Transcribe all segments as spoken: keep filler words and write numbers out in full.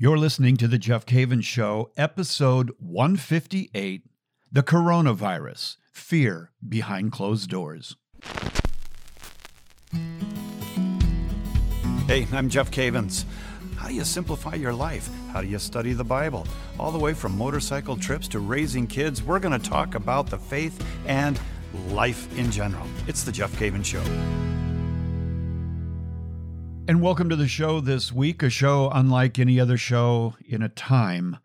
You're listening to The Jeff Cavins Show, episode one fifty-eight, The Coronavirus, Fear Behind Closed Doors. Hey, I'm Jeff Cavins. How do you simplify your life? How do you study the Bible? All the way from motorcycle trips to raising kids, we're going to talk about the faith and life in general. It's The Jeff Cavins Show. And welcome to the show this week, a show unlike any other show in a time,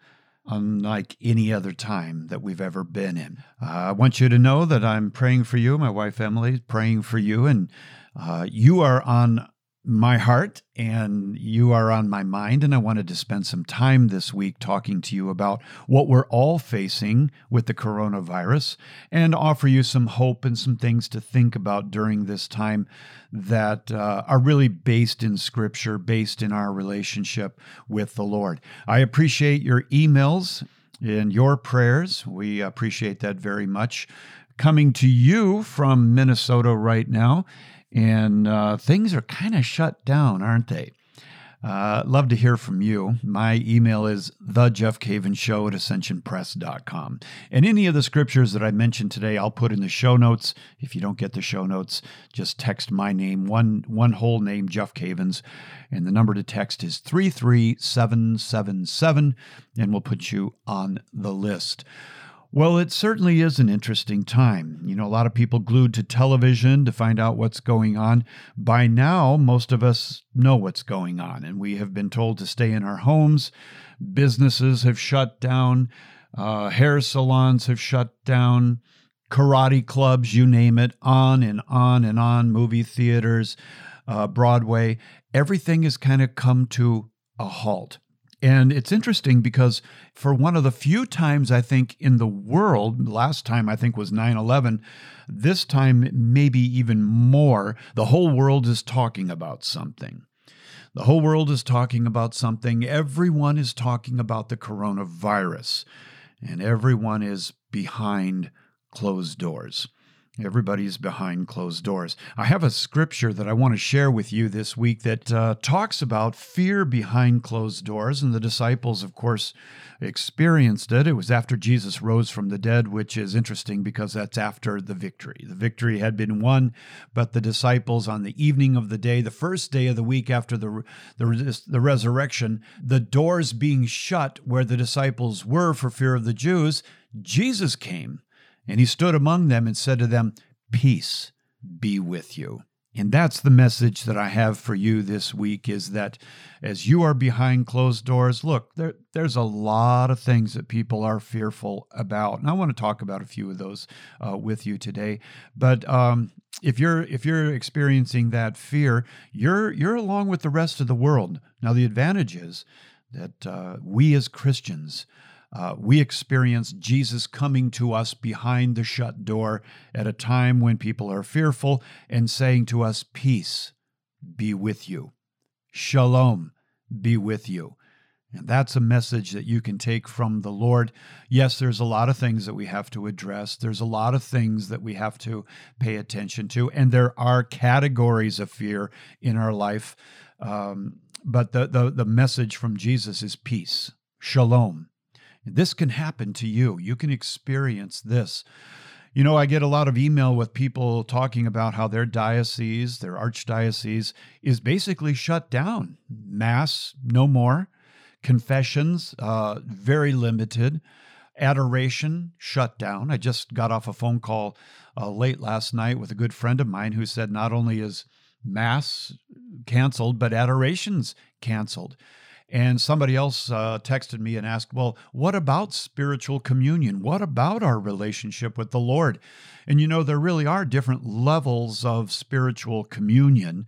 unlike any other time that we've ever been in. Uh, I want you to know that I'm praying for you. My wife, Emily, is praying for you. And uh, you are on my heart and you are on my mind. And I wanted to spend some time this week talking to you about what we're all facing with the coronavirus and offer you some hope and some things to think about during this time that uh, are really based in Scripture, based in our relationship with the Lord. I appreciate your emails and your prayers. We appreciate that very much. Coming to you from Minnesota right now. And uh, things are kind of shut down, aren't they? Uh, love to hear from you. My email is the jeff cavins show at ascension press dot com. And any of the scriptures that I mentioned today, I'll put in the show notes. If you don't get the show notes, just text my name, one one whole name, Jeff Cavins. And the number to text is three three seven seven seven, and we'll put you on the list. Well, it certainly is an interesting time. You know, a lot of people glued to television to find out what's going on. By now, most of us know what's going on, and we have been told to stay in our homes. Businesses have shut down. Uh, hair salons have shut down. Karate clubs, you name it, on and on and on. Movie theaters, uh, Broadway. Everything has kind of come to a halt. And it's interesting because for one of the few times, I think, in the world, last time I think was nine eleven, this time maybe even more, the whole world is talking about something. The whole world is talking about something. Everyone is talking about the coronavirus, and everyone is behind closed doors. Everybody's behind closed doors. I have a scripture that I want to share with you this week that uh, talks about fear behind closed doors, and the disciples, of course, experienced it. It was after Jesus rose from the dead, which is interesting because that's after the victory. The victory had been won, but the disciples on the evening of the day, the first day of the week after the the, the resurrection, the doors being shut where the disciples were for fear of the Jews, Jesus came. And he stood among them and said to them, "Peace be with you." And that's the message that I have for you this week, is that as you are behind closed doors, look, there, there's a lot of things that people are fearful about. And I want to talk about a few of those uh, with you today. But um, if you're if you're experiencing that fear, you're you're along with the rest of the world. Now, the advantage is that uh, we as Christians Uh, we experience Jesus coming to us behind the shut door at a time when people are fearful and saying to us, "Peace be with you. Shalom be with you." And that's a message that you can take from the Lord. Yes, there's a lot of things that we have to address. There's a lot of things that we have to pay attention to. And there are categories of fear in our life. Um, but the, the, the message from Jesus is peace, shalom. This can happen to you. You can experience this. You know, I get a lot of email with people talking about how their diocese, their archdiocese, is basically shut down. Mass, no more. Confessions, uh, very limited. Adoration, shut down. I just got off a phone call uh, late last night with a good friend of mine who said not only is Mass canceled, but adoration's canceled. And somebody else uh, texted me and asked, well, what about spiritual communion? What about our relationship with the Lord? And, you know, there really are different levels of spiritual communion.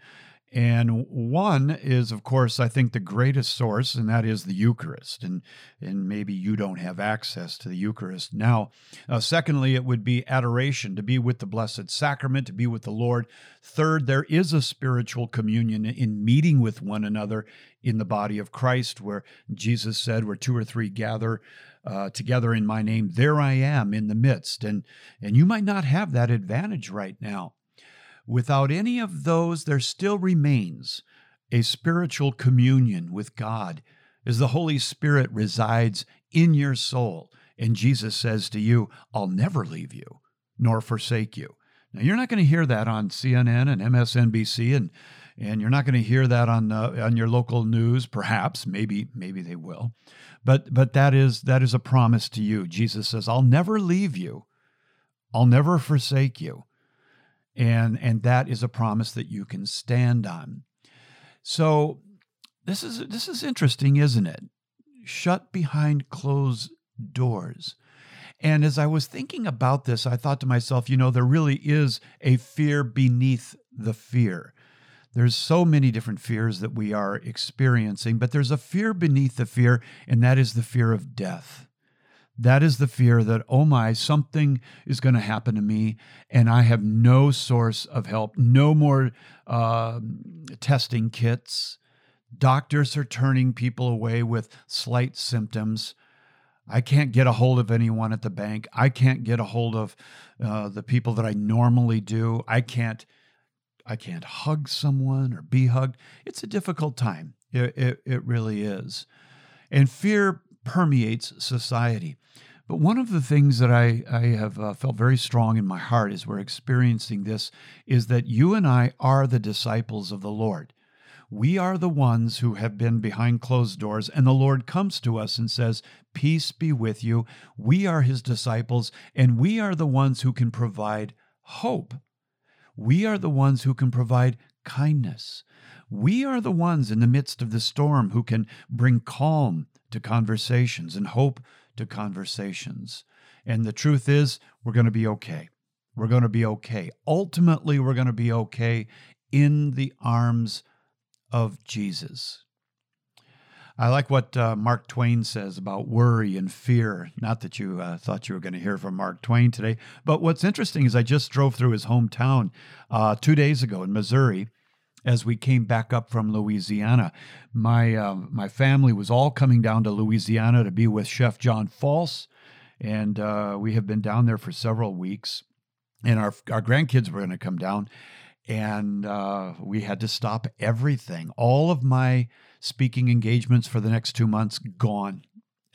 And one is, of course, I think the greatest source, and that is the Eucharist. And, and maybe you don't have access to the Eucharist now. Uh, secondly, it would be adoration, to be with the Blessed Sacrament, to be with the Lord. Third, there is a spiritual communion in meeting with one another in the body of Christ, where Jesus said, where two or three gather uh, together in my name, there I am in the midst. And, and you might not have that advantage right now. Without any of those, there still remains a spiritual communion with God is the Holy Spirit resides in your soul. And Jesus says to you, I'll never leave you nor forsake you. Now, you're not going to hear that on C N N and M S N B C, and and you're not going to hear that on uh, on your local news. Perhaps, maybe, maybe they will, but but that is that is a promise to you. Jesus says, "I'll never leave you, I'll never forsake you," and and that is a promise that you can stand on. So this is this is interesting, isn't it? Shut behind closed doors. And as I was thinking about this, I thought to myself, you know, there really is a fear beneath the fear. There's so many different fears that we are experiencing, but there's a fear beneath the fear, and that is the fear of death. That is the fear that, oh my, something is going to happen to me, and I have no source of help, no more uh, testing kits. Doctors are turning people away with slight symptoms. I can't get a hold of anyone at the bank. I can't get a hold of uh, the people that I normally do. I can't, I can't hug someone or be hugged. It's a difficult time. It, it, it really is. And fear permeates society. But one of the things that I, I have uh, felt very strong in my heart as we're experiencing this is that you and I are the disciples of the Lord. We are the ones who have been behind closed doors, and the Lord comes to us and says, peace be with you. We are his disciples, and we are the ones who can provide hope. We are the ones who can provide kindness. We are the ones in the midst of the storm who can bring calm to conversations and hope to conversations. And the truth is, we're going to be okay. We're going to be okay. Ultimately, we're going to be okay in the arms of of Jesus. I like what uh, Mark Twain says about worry and fear. Not that you uh, thought you were going to hear from Mark Twain today, but what's interesting is I just drove through his hometown uh, two days ago in Missouri as we came back up from Louisiana. My uh, my family was all coming down to Louisiana to be with Chef John Folse, and uh, we have been down there for several weeks, and our our grandkids were going to come down. And uh, we had to stop everything. All of my speaking engagements for the next two months, gone.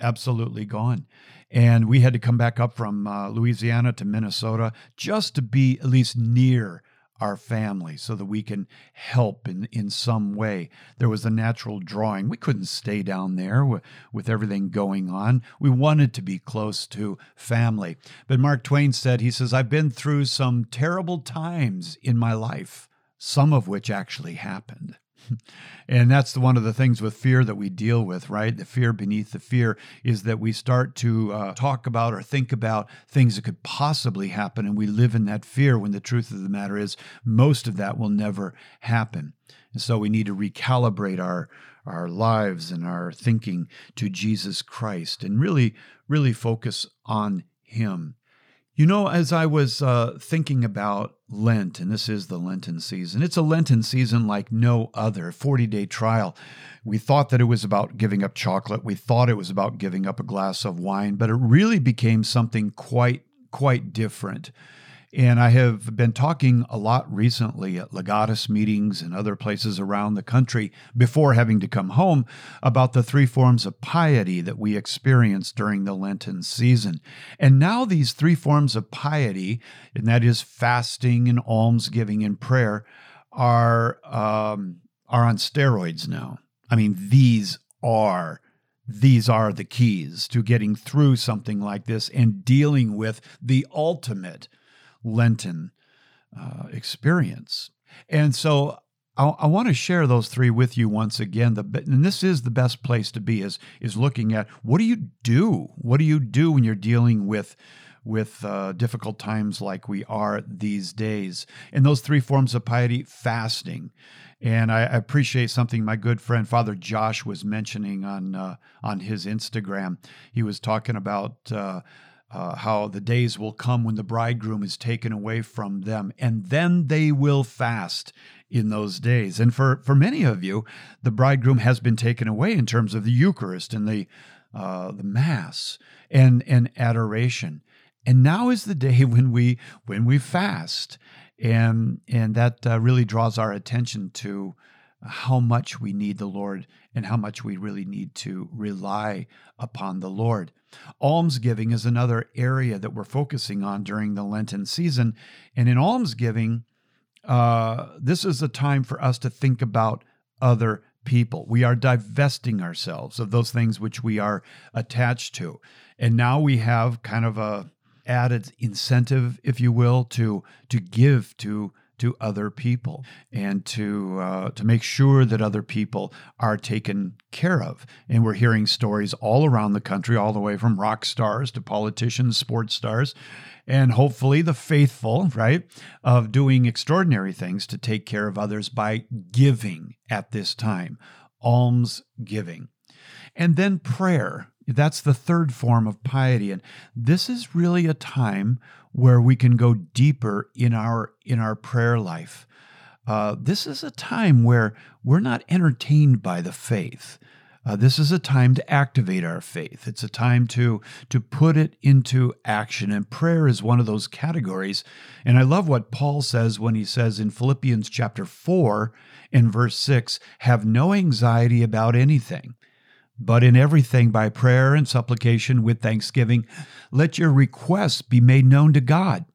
Absolutely gone. And we had to come back up from uh, Louisiana to Minnesota just to be at least near our family so that we can help in, in some way. There was a natural drawing. We couldn't stay down there with, with everything going on. We wanted to be close to family. But Mark Twain said, he says, I've been through some terrible times in my life, some of which actually happened. And that's one of the things with fear that we deal with, right? The fear beneath the fear is that we start to uh, talk about or think about things that could possibly happen, and we live in that fear when the truth of the matter is most of that will never happen. And so we need to recalibrate our, our lives and our thinking to Jesus Christ and really, really focus on him. You know, as I was uh, thinking about Lent, and this is the Lenten season, it's a Lenten season like no other, forty-day trial. We thought that it was about giving up chocolate. We thought it was about giving up a glass of wine, but it really became something quite, quite different. And I have been talking a lot recently at Legatus meetings and other places around the country before having to come home about the three forms of piety that we experience during the Lenten season. And now these three forms of piety, and that is fasting and almsgiving and prayer, are um, are on steroids now. I mean, these are These are the keys to getting through something like this and dealing with the ultimate Lenten uh, experience. And so I, I want to share those three with you once again. The, and this is the best place to be is, is looking at what do you do? What do you do when you're dealing with, with uh, difficult times like we are these days? And those three forms of piety, fasting. And I, I appreciate something my good friend Father Josh was mentioning on uh, on his Instagram. He was talking about uh, Uh, how the days will come when the bridegroom is taken away from them, and then they will fast in those days. And for, for many of you, the bridegroom has been taken away in terms of the Eucharist and the uh, the Mass and and adoration. And now is the day when we when we fast, and and that uh, really draws our attention to how much we need the Lord and how much we really need to rely upon the Lord. Almsgiving is another area that we're focusing on during the Lenten season. And in almsgiving, uh, this is a time for us to think about other people. We are divesting ourselves of those things which we are attached to. And now we have kind of a added incentive, if you will, to to give to to other people and to uh, to make sure that other people are taken care of. And we're hearing stories all around the country, all the way from rock stars to politicians, sports stars, and hopefully the faithful, right, of doing extraordinary things to take care of others by giving at this time, alms giving. And then prayer. That's the third form of piety. And this is really a time where we can go deeper in our in our prayer life. Uh, this is a time where we're not entertained by the faith. Uh, this is a time to activate our faith. It's a time to, to put it into action. And prayer is one of those categories. And I love what Paul says when he says in Philippians chapter four and verse six, have no anxiety about anything. But in everything, by prayer and supplication with thanksgiving, let your requests be made known to God.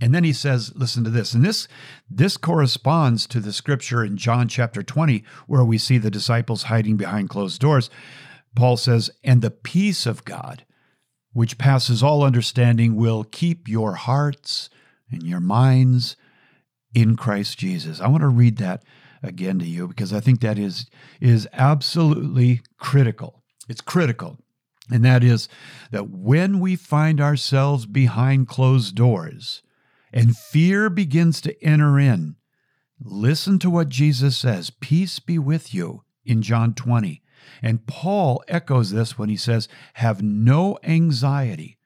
And then he says, listen to this, and this, this corresponds to the scripture in John chapter twenty, where we see the disciples hiding behind closed doors. Paul says, and the peace of God, which passes all understanding, will keep your hearts and your minds in Christ Jesus. I want to read that again to you, because I think that is is absolutely critical. It's critical. And that is that when we find ourselves behind closed doors and fear begins to enter in, listen to what Jesus says, peace be with you in John twenty. And Paul echoes this when he says, have no anxiety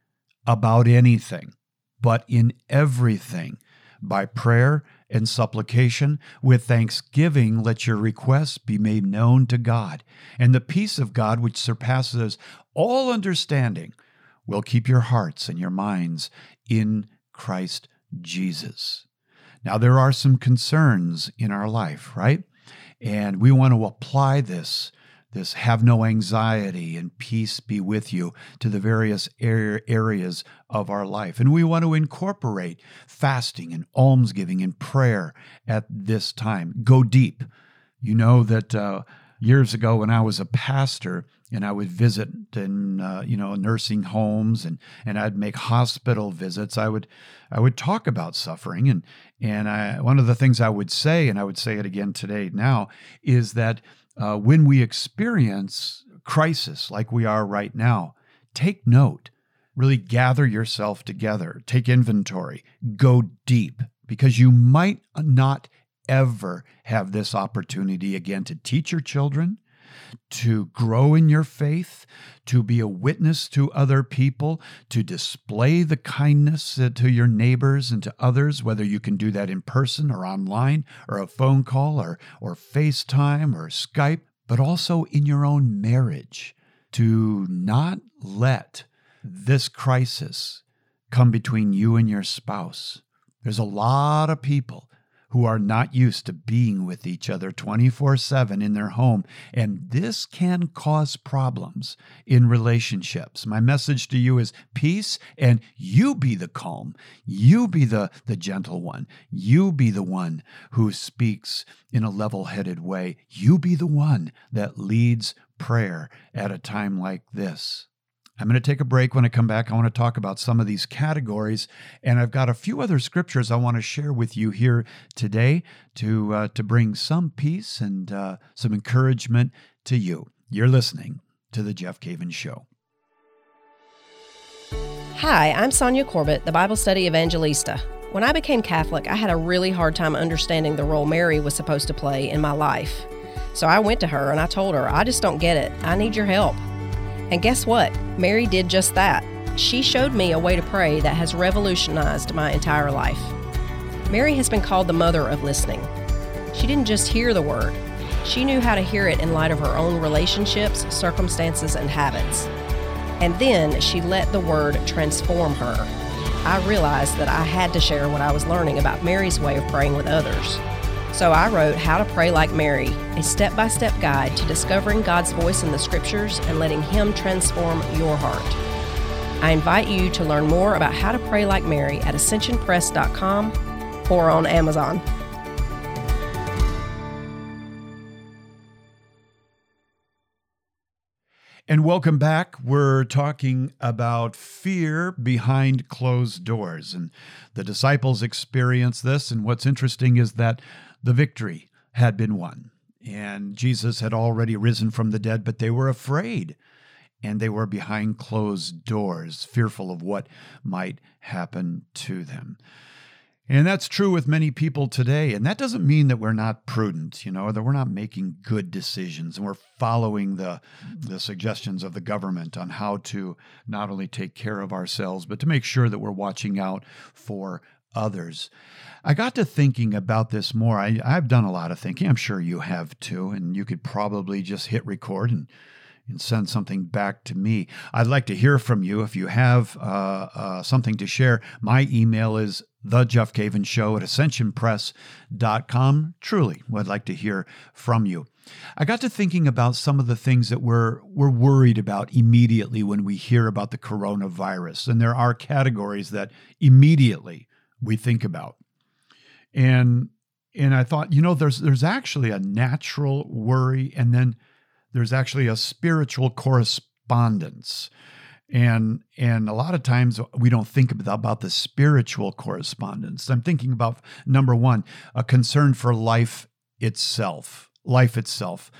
about anything, but in everything, by prayer and supplication, with thanksgiving, let your requests be made known to God. And the peace of God, which surpasses all understanding, will keep your hearts and your minds in Christ Jesus. Now, there are some concerns in our life, right? And we want to apply this, this have no anxiety and peace be with you, to the various areas of our life. And we want to incorporate fasting and almsgiving and prayer at this time. Go deep. You know that uh, years ago when I was a pastor and I would visit in uh, you know nursing homes and, and I'd make hospital visits, I would I would talk about suffering. And, and I, one of the things I would say, and I would say it again today now, is that Uh, when we experience crisis like we are right now, take note, really gather yourself together, take inventory, go deep, because you might not ever have this opportunity again to teach your children, to grow in your faith, to be a witness to other people, to display the kindness to your neighbors and to others, whether you can do that in person or online or a phone call or, or FaceTime or Skype, but also in your own marriage, to not let this crisis come between you and your spouse. There's a lot of people who are not used to being with each other twenty-four seven in their home. And this can cause problems in relationships. My message to you is peace, and you be the calm. You be the, the gentle one. You be the one who speaks in a level-headed way. You be the one that leads prayer at a time like this. I'm going to take a break. When I come back, I want to talk about some of these categories, and I've got a few other scriptures I want to share with you here today to uh, to bring some peace and uh, some encouragement to you. You're listening to The Jeff Cavins Show. Hi, I'm Sonya Corbett, the Bible Study Evangelista. When I became Catholic, I had a really hard time understanding the role Mary was supposed to play in my life. So I went to her and I told her, I just don't get it. I need your help. And guess what? Mary did just that. She showed me a way to pray that has revolutionized my entire life. Mary has been called the mother of listening. She didn't just hear the word. She knew how to hear it in light of her own relationships, circumstances, and habits. And then she let the word transform her. I realized that I had to share what I was learning about Mary's way of praying with others. So I wrote How to Pray Like Mary, a step-by-step guide to discovering God's voice in the Scriptures and letting Him transform your heart. I invite you to learn more about how to pray like Mary at ascension press dot com or on Amazon. And welcome back. We're talking about fear behind closed doors. And the disciples experienced this. And what's interesting is that the victory had been won. And Jesus had already risen from the dead, but they were afraid. And they were behind closed doors, fearful of what might happen to them. And that's true with many people today. And that doesn't mean that we're not prudent, you know, that we're not making good decisions and we're following the, the suggestions of the government on how to not only take care of ourselves, but to make sure that we're watching out for others. I got to thinking about this more. I, I've done a lot of thinking. I'm sure you have too. And you could probably just hit record and and send something back to me. I'd like to hear from you if you have uh, uh, something to share. My email is the jeff cavins show at ascension press dot com. Truly, I'd like to hear from you. I got to thinking about some of the things that we're, we're worried about immediately when we hear about the coronavirus. And there are categories that immediately we think about. And, and I thought, you know, there's, there's actually a natural worry, and then there's actually a spiritual correspondence. And and a lot of times we don't think about the spiritual correspondence. I'm thinking about, number one, a concern for life itself. Life itself.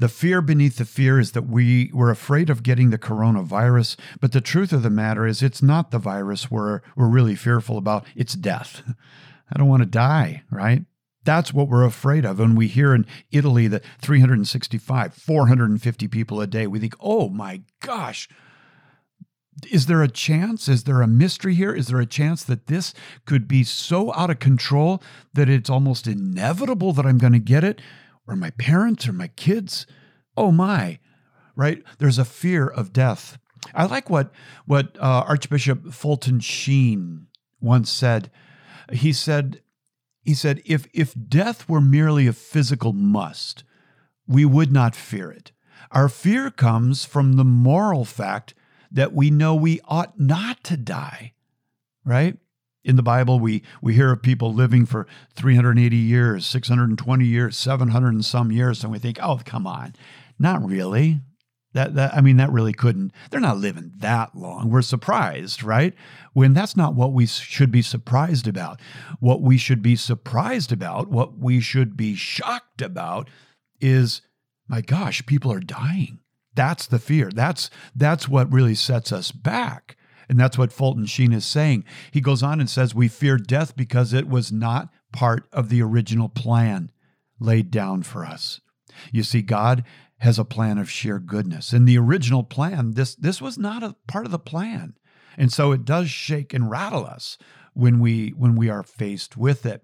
The fear beneath the fear is that we were afraid of getting the coronavirus, but the truth of the matter is it's not the virus we're, we're really fearful about. It's death. I don't want to die, right? That's what we're afraid of. When we hear in Italy that three sixty-five, four fifty people a day, we think, oh my gosh, is there a chance? Is there a mystery here? Is there a chance that this could be so out of control that it's almost inevitable that I'm going to get it? Or my parents or my kids? Oh my, right? There's a fear of death. I like what, what uh, Archbishop Fulton Sheen once said. He said, He said, if if death were merely a physical must, we would not fear it. Our fear comes from the moral fact that we know we ought not to die, right? In the Bible, we, we hear of people living for three hundred eighty years, six hundred twenty years, seven hundred and some years, and we think, oh, come on, not really. That, that I mean, that really couldn't. They're not living that long. We're surprised, right? When that's not what we should be surprised about. What we should be surprised about, what we should be shocked about is, my gosh, people are dying. That's the fear. That's, that's what really sets us back. And that's what Fulton Sheen is saying. He goes on and says, we fear death because it was not part of the original plan laid down for us. You see, God has a plan of sheer goodness. In the original plan, this this was not a part of the plan. And so it does shake and rattle us when we when we are faced with it.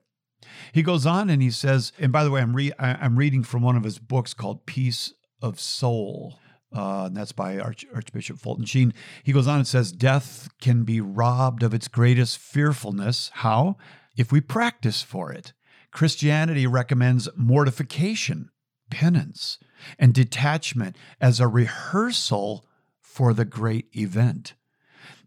He goes on and he says, and by the way, I'm re- I'm reading from one of his books called Peace of Soul. Uh, and that's by Arch- Archbishop Fulton Sheen. He goes on and says, death can be robbed of its greatest fearfulness. How? If we practice for it. Christianity recommends mortification, penance, and detachment as a rehearsal for the great event.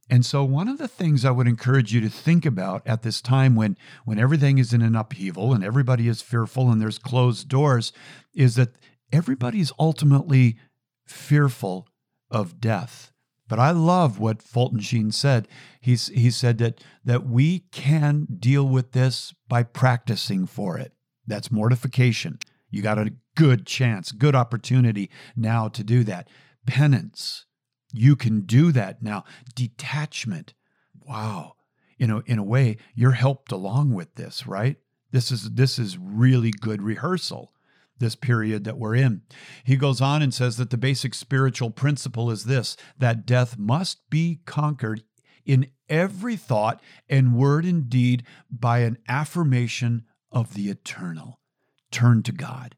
And so one of the things I would encourage you to think about at this time when, when everything is in an upheaval and everybody is fearful and there's closed doors is that everybody's ultimately fearful of death. But I love what Fulton Sheen said. He's, he said that, that we can deal with this by practicing for it. That's mortification. You got to Good chance, good opportunity now to do that. Penance, you can do that now. Detachment, wow. You know, in a way, you're helped along with this, right? This is this is really good rehearsal, this period that we're in. He goes on and says that the basic spiritual principle is this, that death must be conquered in every thought and word and deed by an affirmation of the eternal. Turn to God.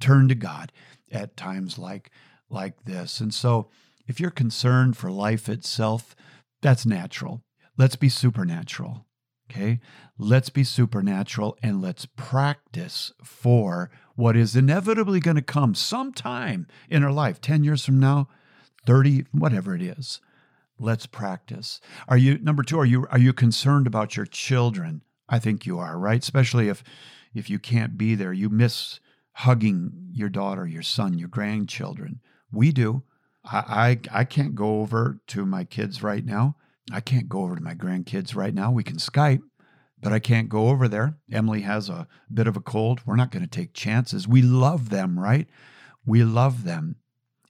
Turn to God at times like, like this. And so if you're concerned for life itself, that's natural. Let's be supernatural Okay, let's be supernatural and let's practice for what is inevitably going to come sometime in our life, ten years from now, thirty, whatever it is. Let's practice. Are you number two? Are you are you concerned about your children? I think you are, right? Especially if if you can't be there, you miss hugging your daughter, your son, your grandchildren. We do. I I, I can't go over to my kids right now. I can't go over to my grandkids right now. We can Skype, but I can't go over there. Emily has a bit of a cold. We're not going to take chances. We love them, right? We love them.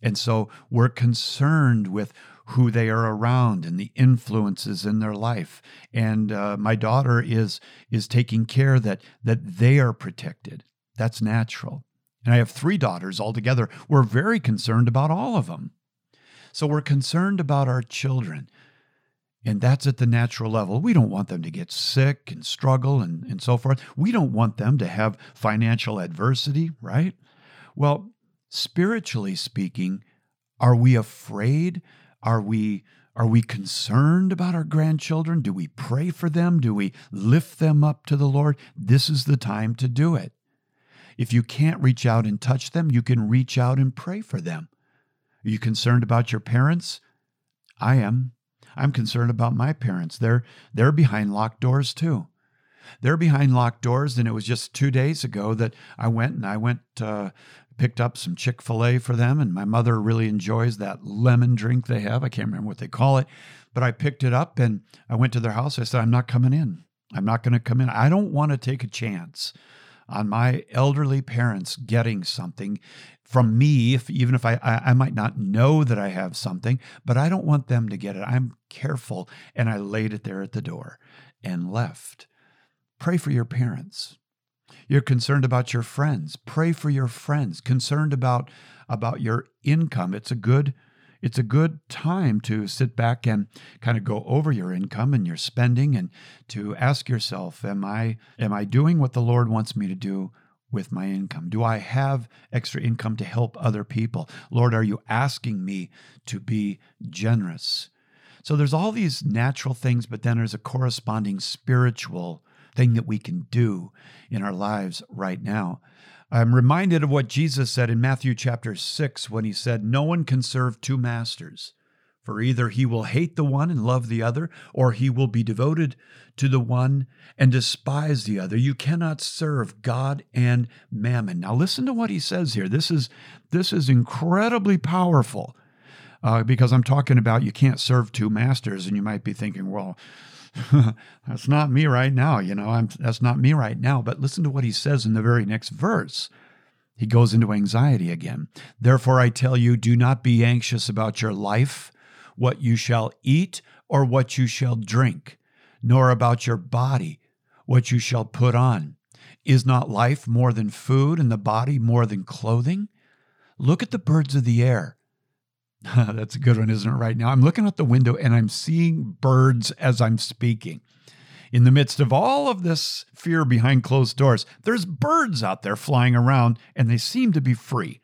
And so we're concerned with who they are around and the influences in their life. And uh, my daughter is is taking care that that they are protected. That's natural. And I have three daughters altogether. We're very concerned about all of them. So we're concerned about our children. And that's at the natural level. We don't want them to get sick and struggle and, and so forth. We don't want them to have financial adversity, right? Well, spiritually speaking, are we afraid? Are we are we concerned about our grandchildren? Do we pray for them? Do we lift them up to the Lord? This is the time to do it. If you can't reach out and touch them, you can reach out and pray for them. Are you concerned about your parents? I am. I'm concerned about my parents. They're they're behind locked doors too. They're behind locked doors, and it was just two days ago that I went and I went uh, picked up some Chick-fil-A for them, and my mother really enjoys that lemon drink they have. I can't remember what they call it, but I picked it up and I went to their house. I said, I'm not coming in. I'm not going to come in. I don't want to take a chance on my elderly parents getting something from me, if, even if I, I I might not know that I have something, but I don't want them to get it. I'm careful, and I laid it there at the door and left. Pray for your parents. You're concerned about your friends. Pray for your friends. Concerned about, about your income. It's a good It's a good time to sit back and kind of go over your income and your spending and to ask yourself, am I am I doing what the Lord wants me to do with my income? Do I have extra income to help other people? Lord, are you asking me to be generous? So there's all these natural things, but then there's a corresponding spiritual thing that we can do in our lives right now. I'm reminded of what Jesus said in Matthew chapter six when he said, no one can serve two masters, for either he will hate the one and love the other, or he will be devoted to the one and despise the other. You cannot serve God and mammon. Now listen to what he says here. This is, this is incredibly powerful uh, because I'm talking about you can't serve two masters, and you might be thinking, well, that's not me right now, you know, I'm, that's not me right now. But listen to what he says in the very next verse. He goes into anxiety again. Therefore, I tell you, do not be anxious about your life, what you shall eat or what you shall drink, nor about your body, what you shall put on. Is not life more than food and the body more than clothing? Look at the birds of the air. That's a good one, isn't it, right now? I'm looking out the window and I'm seeing birds as I'm speaking. In the midst of all of this fear behind closed doors, there's birds out there flying around and they seem to be free.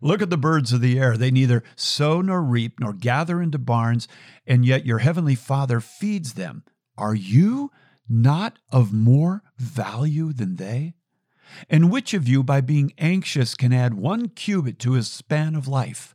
Look at the birds of the air. They neither sow nor reap nor gather into barns, and yet your heavenly Father feeds them. Are you not of more value than they? And which of you, by being anxious, can add one cubit to his span of life?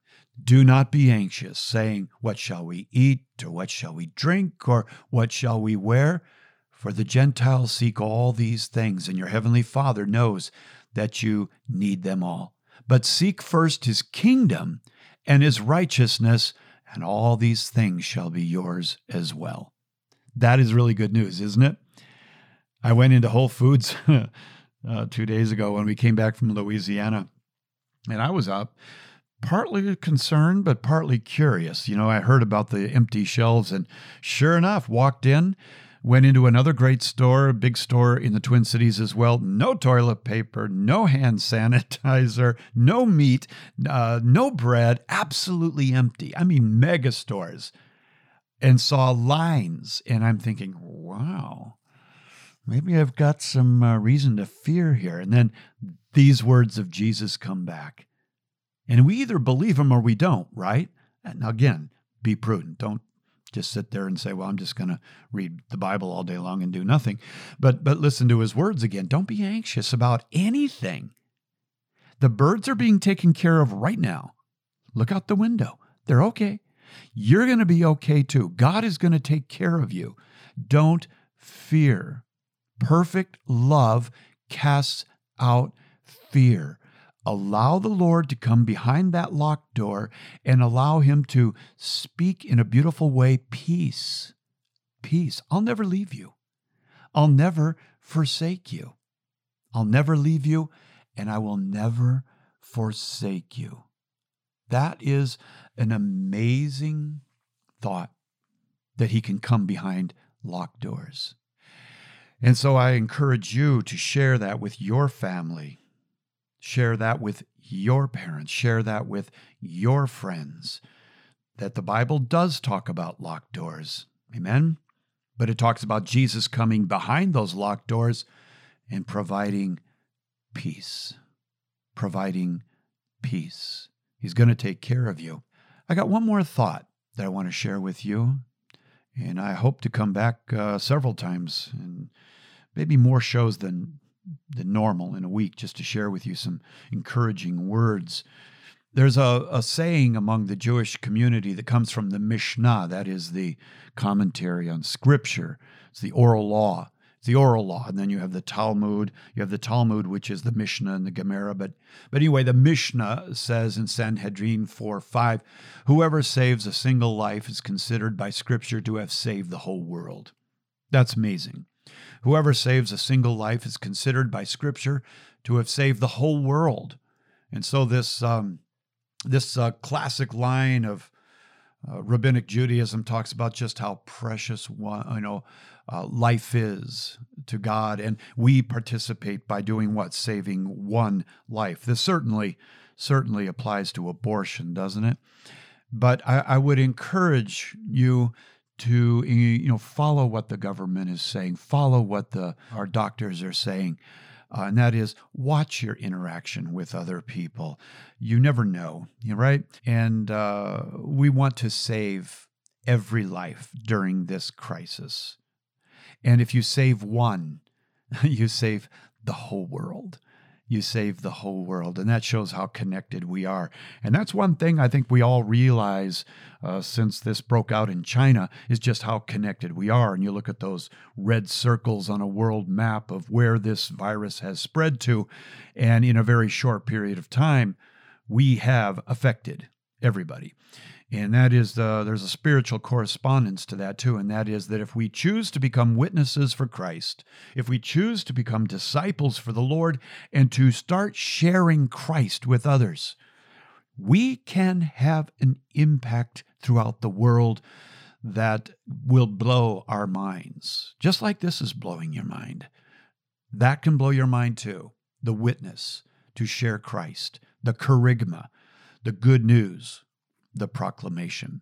do not be anxious, saying, what shall we eat, or what shall we drink, or what shall we wear? For the Gentiles seek all these things, and your heavenly Father knows that you need them all. But seek first his kingdom and his righteousness, and all these things shall be yours as well. That is really good news, isn't it? I went into Whole Foods uh, two days ago when we came back from Louisiana, and I was up. Partly concerned, but partly curious. You know, I heard about the empty shelves and sure enough, walked in, Went into another great store, a big store in the Twin Cities as well. No toilet paper, no hand sanitizer, no meat, uh, no bread, absolutely empty. I mean, mega stores. And saw lines. And I'm thinking, wow, maybe I've got some uh, reason to fear here. And then these words of Jesus come back. And we either believe them or we don't, right? And again, be prudent. Don't just sit there and say, well, I'm just going to read the Bible all day long and do nothing. But but listen to his words again. Don't be anxious about anything. The birds are being taken care of right now. Look out the window. They're okay. You're going to be okay too. God is going to take care of you. Don't fear. Perfect love casts out fear. Allow the Lord to come behind that locked door and allow him to speak in a beautiful way, peace, peace. I'll never leave you. I'll never forsake you. I'll never leave you, and I will never forsake you. That is an amazing thought, that he can come behind locked doors. And so I encourage you to share that with your family. Share that with your parents. Share that with your friends, that the Bible does talk about locked doors. Amen? But it talks about Jesus coming behind those locked doors and providing peace, providing peace. He's going to take care of you. I got one more thought that I want to share with you, and I hope to come back uh, several times and maybe more shows than the normal in a week, just to share with you some encouraging words. There's a, a saying among the Jewish community that comes from the Mishnah, that is the commentary on Scripture. It's the oral law. It's the oral law. And then you have the Talmud. You have the Talmud, which is the Mishnah and the Gemara. But, but anyway, the Mishnah says in Sanhedrin four five, whoever saves a single life is considered by Scripture to have saved the whole world. That's amazing. Whoever saves a single life is considered by Scripture to have saved the whole world. And so this um, this uh, classic line of uh, Rabbinic Judaism talks about just how precious one, you know, uh, life is to God, and we participate by doing what? Saving one life. This certainly, certainly applies to abortion, doesn't it? But I, I would encourage you to, you know, follow what the government is saying, follow what the our doctors are saying, uh, and that is watch your interaction with other people. You never know, right? And uh, we want to save every life during this crisis. And if you save one, you save the whole world. You save the whole world, and that shows how connected we are. And that's one thing I think we all realize uh, since this broke out in China, is just how connected we are. And you look at those red circles on a world map of where this virus has spread to, and in a very short period of time, we have affected everybody. And that is, the, there's a spiritual correspondence to that too, and that is that if we choose to become witnesses for Christ, if we choose to become disciples for the Lord and to start sharing Christ with others, we can have an impact throughout the world that will blow our minds, just like this is blowing your mind. That can blow your mind too, the witness to share Christ, the kerygma, the good news, the proclamation.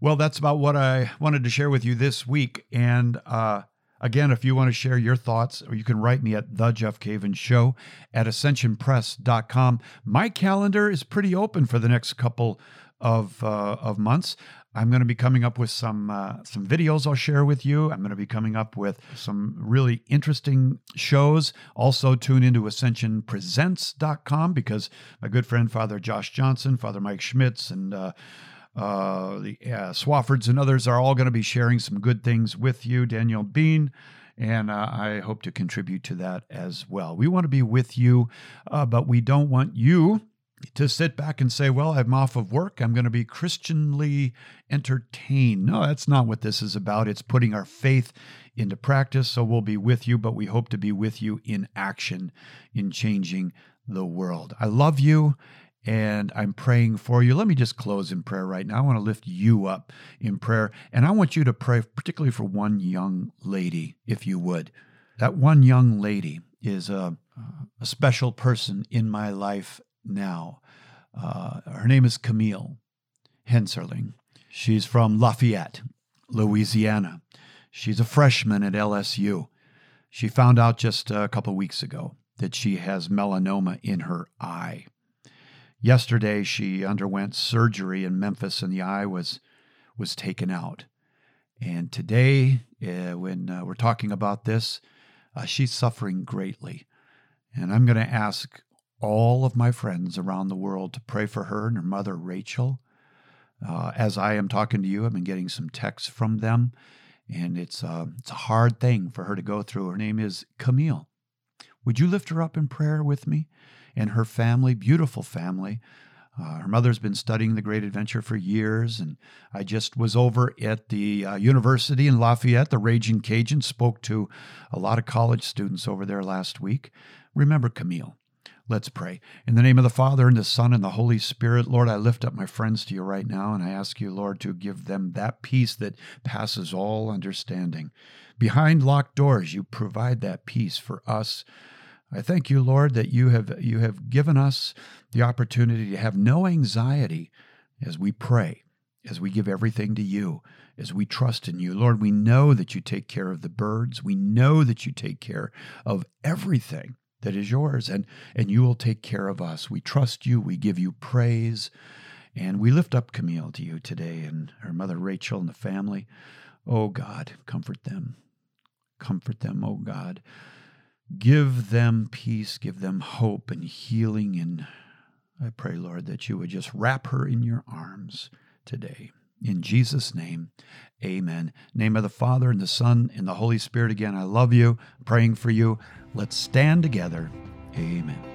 Well, that's about what I wanted to share with you this week. And uh, again, if you want to share your thoughts, or you can write me at The Jeff Cavins Show at ascension press dot com. My calendar is pretty open for the next couple of uh, of months. I'm going to be coming up with some uh, some videos I'll share with you. I'm going to be coming up with some really interesting shows. Also, tune into ascension presents dot com, because my good friend Father Josh Johnson, Father Mike Schmitz, and uh, uh, the uh, Swaffords and others are all going to be sharing some good things with you. Daniel Bean. And uh, I hope to contribute to that as well. We want to be with you, uh, but we don't want you to sit back and say, well, I'm off of work, I'm going to be Christianly entertained. No, that's not what this is about. It's putting our faith into practice. So we'll be with you, but we hope to be with you in action, in changing the world. I love you, and I'm praying for you. Let me just close in prayer right now. I want to lift you up in prayer, and I want you to pray particularly for one young lady, if you would. That one young lady is a, a special person in my life now. Uh, her name is Camille Henserling. She's from Lafayette, Louisiana. She's a freshman at L S U. She found out just a couple of weeks ago that she has melanoma in her eye. Yesterday, she underwent surgery in Memphis, and the eye was was taken out. And today, uh, when uh, we're talking about this, uh, she's suffering greatly. And I'm going to ask all of my friends around the world to pray for her and her mother, Rachel. Uh, as I am talking to you, I've been getting some texts from them, and it's, uh, it's a hard thing for her to go through. Her name is Camille. Would you lift her up in prayer with me? And her family, beautiful family. Uh, her mother's been studying the Great Adventure for years, and I just was over at the uh, university in Lafayette, the Raging Cajun, spoke to a lot of college students over there last week. Remember Camille. Let's pray. In the name of the Father, and the Son, and the Holy Spirit, Lord, I lift up my friends to you right now, and I ask you, Lord, to give them that peace that passes all understanding. Behind locked doors, you provide that peace for us. I thank you, Lord, that you have you have given us the opportunity to have no anxiety as we pray, as we give everything to you, as we trust in you. Lord, we know that you take care of the birds. We know that you take care of everything that is yours, and, and you will take care of us. We trust you. We give you praise, and we lift up Camille to you today and her mother Rachel and the family. Oh, God, comfort them. Comfort them, oh, God. Give them peace. Give them hope and healing, and I pray, Lord, that you would just wrap her in your arms today. In Jesus' name, amen. Name of the Father, and the Son, and the Holy Spirit. Again, I love you, praying for you. Let's stand together. Amen.